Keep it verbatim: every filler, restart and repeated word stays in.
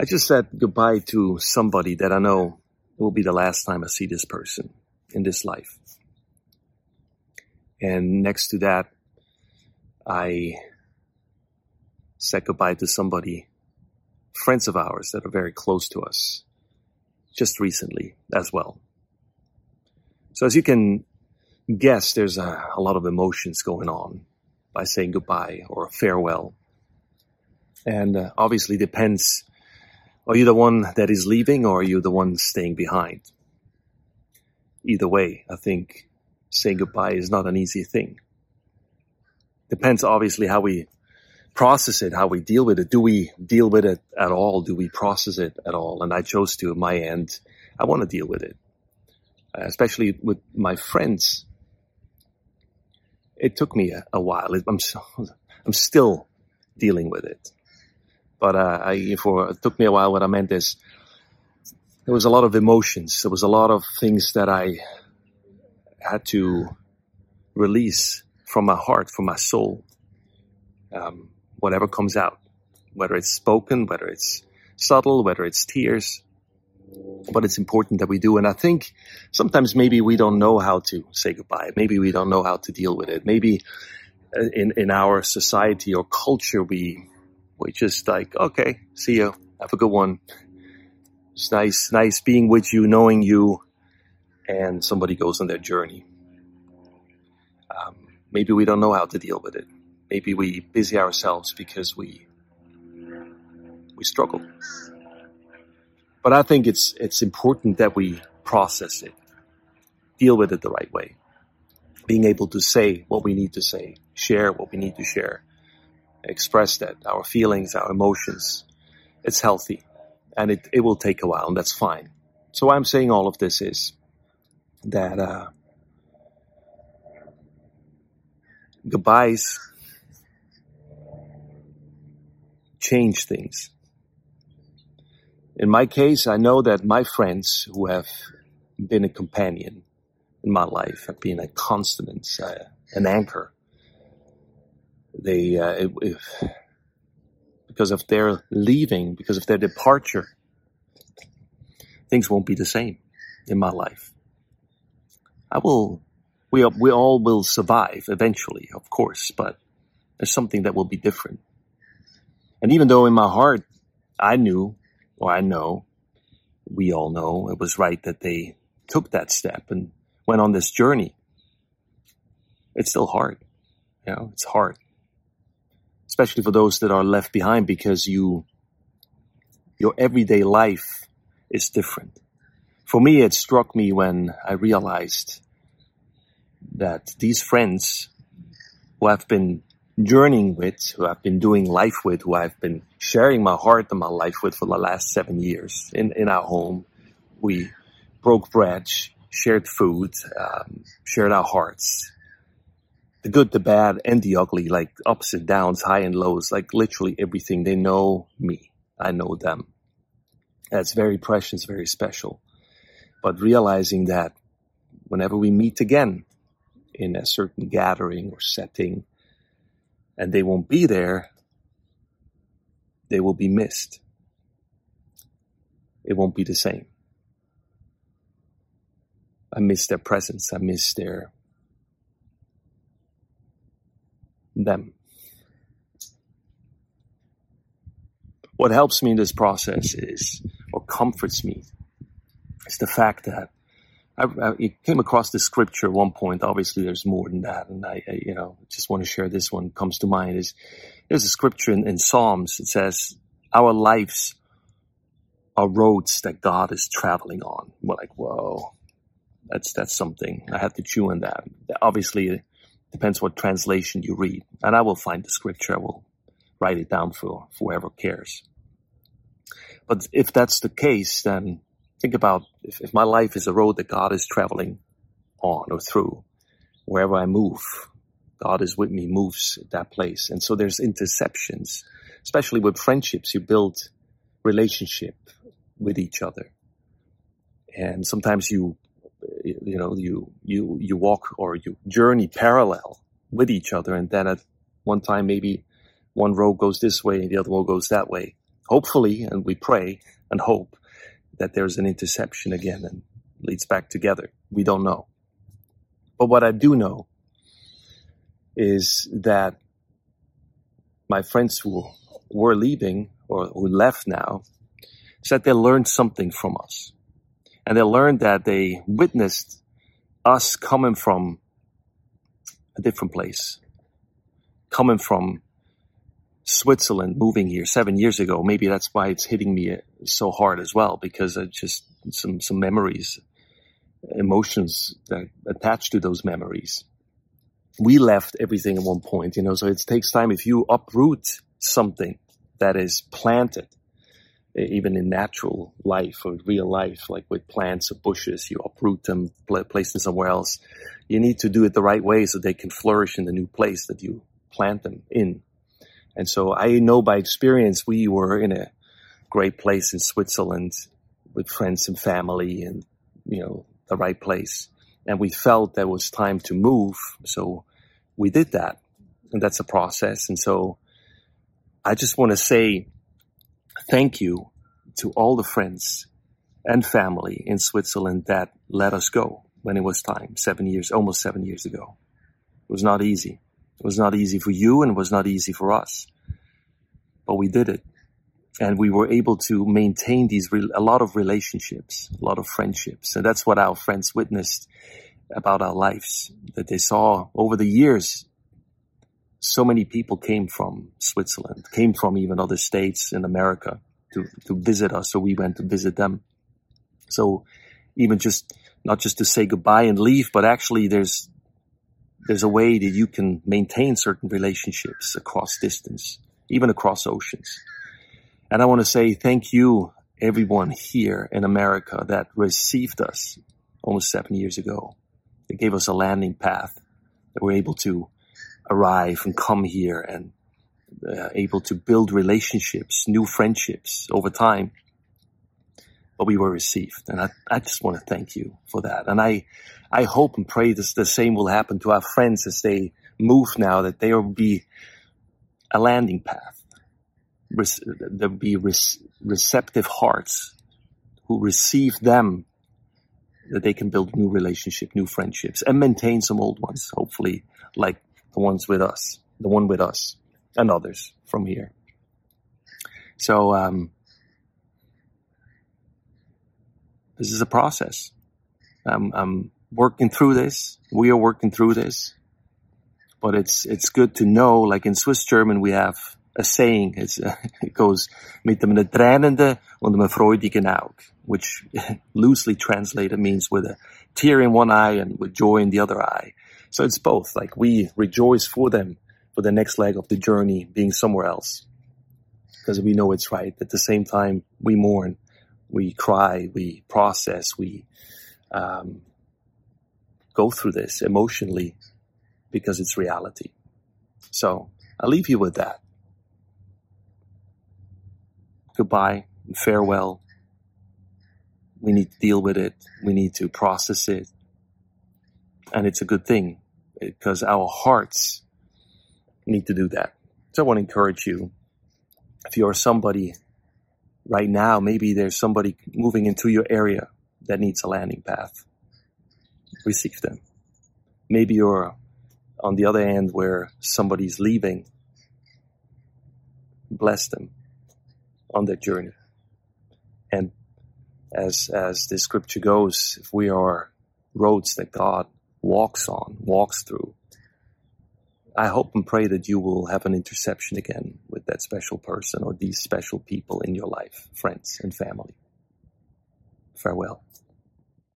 I just said goodbye to somebody that I know it will be the last time I see this person in this life. And next to that, I said goodbye to somebody, friends of ours that are very close to us, just recently as well. So as you can guess, there's a, a lot of emotions going on by saying goodbye or farewell. And uh, obviously depends, are you the one that is leaving or are you the one staying behind? Either way, I think saying goodbye is not an easy thing. Depends obviously how we process it, how we deal with it. Do we deal with it at all? Do we process it at all? And I chose to, at my end, I want to deal with it, uh, especially with my friends. It took me a, a while. It, I'm, so, I'm still dealing with it. But uh, I, for, it took me a while. What I meant is there was a lot of emotions. There was a lot of things that I had to release from my heart, from my soul, um, whatever comes out, whether it's spoken, whether it's subtle, whether it's tears. But it's important that we do. And I think sometimes maybe we don't know how to say goodbye. Maybe we don't know how to deal with it. Maybe in, in our society or culture, we we just like, okay, see you. Have a good one. It's nice, nice being with you, knowing you. And somebody goes on their journey. Um, maybe we don't know how to deal with it. Maybe we busy ourselves because we we struggle. But I think it's it's important that we process it, deal with it the right way. Being able to say what we need to say, share what we need to share, express that, our feelings, our emotions, it's healthy. And it, it will take a while, and that's fine. So why I'm saying all of this is that uh, goodbyes change things. In my case, I know that my friends who have been a companion in my life, have been a constant, uh, an anchor, they, uh, if, because of their leaving, because of their departure, things won't be the same in my life. I will, we, we all will survive eventually, of course, but there's something that will be different. And even though in my heart, I knew Well, I know, we all know, it was right that they took that step and went on this journey. It's still hard, you know, it's hard. Especially for those that are left behind because you, your everyday life is different. For me, it struck me when I realized that these friends who I've been journeying with, who I've been doing life with, who I've been sharing my heart and my life with for the last seven years. In in our home, we broke bread, shared food, um, shared our hearts. The good, the bad, and the ugly, like ups and downs, high and lows, like literally everything. They know me. I know them. That's very precious, very special. But realizing that whenever we meet again in a certain gathering or setting, and they won't be there, they will be missed. It won't be the same. I miss their presence. I miss their, them. What helps me in this process is, or comforts me, is the fact that I, I came across this scripture at one point. Obviously, there's more than that. And I, I you know, just want to share this one comes to mind. Is There's a scripture in, in Psalms. It says, our lives are roads that God is traveling on. We're like, whoa, that's that's something. I have to chew on that. Obviously, it depends what translation you read. And I will find the scripture. I will write it down for, for whoever cares. But if that's the case, then think about if, if my life is a road that God is traveling on or through, wherever I move, God is with me, moves at that place. And so there's interceptions, especially with friendships. You build relationship with each other. And sometimes you, you know, you, you, you walk or you journey parallel with each other. And then at one time, maybe one road goes this way and the other road goes that way. hopefully, and we pray and hope that there's an interception again and leads back together. We don't know. But what I do know is that my friends who were leaving or who left now said they learned something from us. And they learned that they witnessed us coming from a different place, coming from Switzerland, moving here seven years ago. Maybe that's why it's hitting me so hard as well, because I just some some memories, emotions that attach to those memories. We left everything at one point, you know, so it takes time. If you uproot something that is planted, even in natural life or real life, like with plants or bushes, you uproot them, place them somewhere else. You need to do it the right way so they can flourish in the new place that you plant them in. And so I know by experience we were in a great place in Switzerland with friends and family and, you know, the right place. And we felt there was time to move, so we did that. And that's a process. And so I just want to say thank you to all the friends and family in Switzerland that let us go when it was time, seven years, almost seven years ago. It was not easy. It was not easy for you and it was not easy for us. But we did it. And we were able to maintain these re- a lot of relationships, a lot of friendships. And that's what our friends witnessed about our lives, that they saw over the years. So many people came from Switzerland, came from even other states in America to, to visit us. So we went to visit them. So even just, not just to say goodbye and leave, but actually there's, there's a way that you can maintain certain relationships across distance, even across oceans. And I want to say thank you, everyone here in America that received us almost seven years ago. They gave us a landing path that we're able to arrive and come here and uh, able to build relationships, new friendships over time. But we were received. And I, I just want to thank you for that. And I, I hope and pray this, the same will happen to our friends as they move now, that there will be a landing path. Re- there'll be re- receptive hearts who receive them, that they can build new relationships, new friendships, and maintain some old ones, hopefully, like the ones with us, the one with us, and others from here. So um, this is a process. I'm, I'm working through this. We are working through this. But it's it's good to know, like in Swiss German, we have a saying. It's, uh, it goes, mit dem tränende und dem freudigen Auge, which loosely translated means with a tear in one eye and with joy in the other eye. So it's both, like we rejoice for them for the next leg of the journey being somewhere else because we know it's right. At the same time, we mourn, we cry, we process, we um, go through this emotionally because it's reality. So I'll leave you with that. Goodbye and farewell. We need to deal with it. We need to process it. And it's a good thing because our hearts need to do that. So I want to encourage you, if you're somebody right now, maybe there's somebody moving into your area that needs a landing path. Receive them. Maybe you're on the other end where somebody's leaving. Bless them on their journey. And as, as the scripture goes, if we are roads that God walks on, walks through. I hope and pray that you will have an interception again with that special person or these special people in your life, friends and family. Farewell.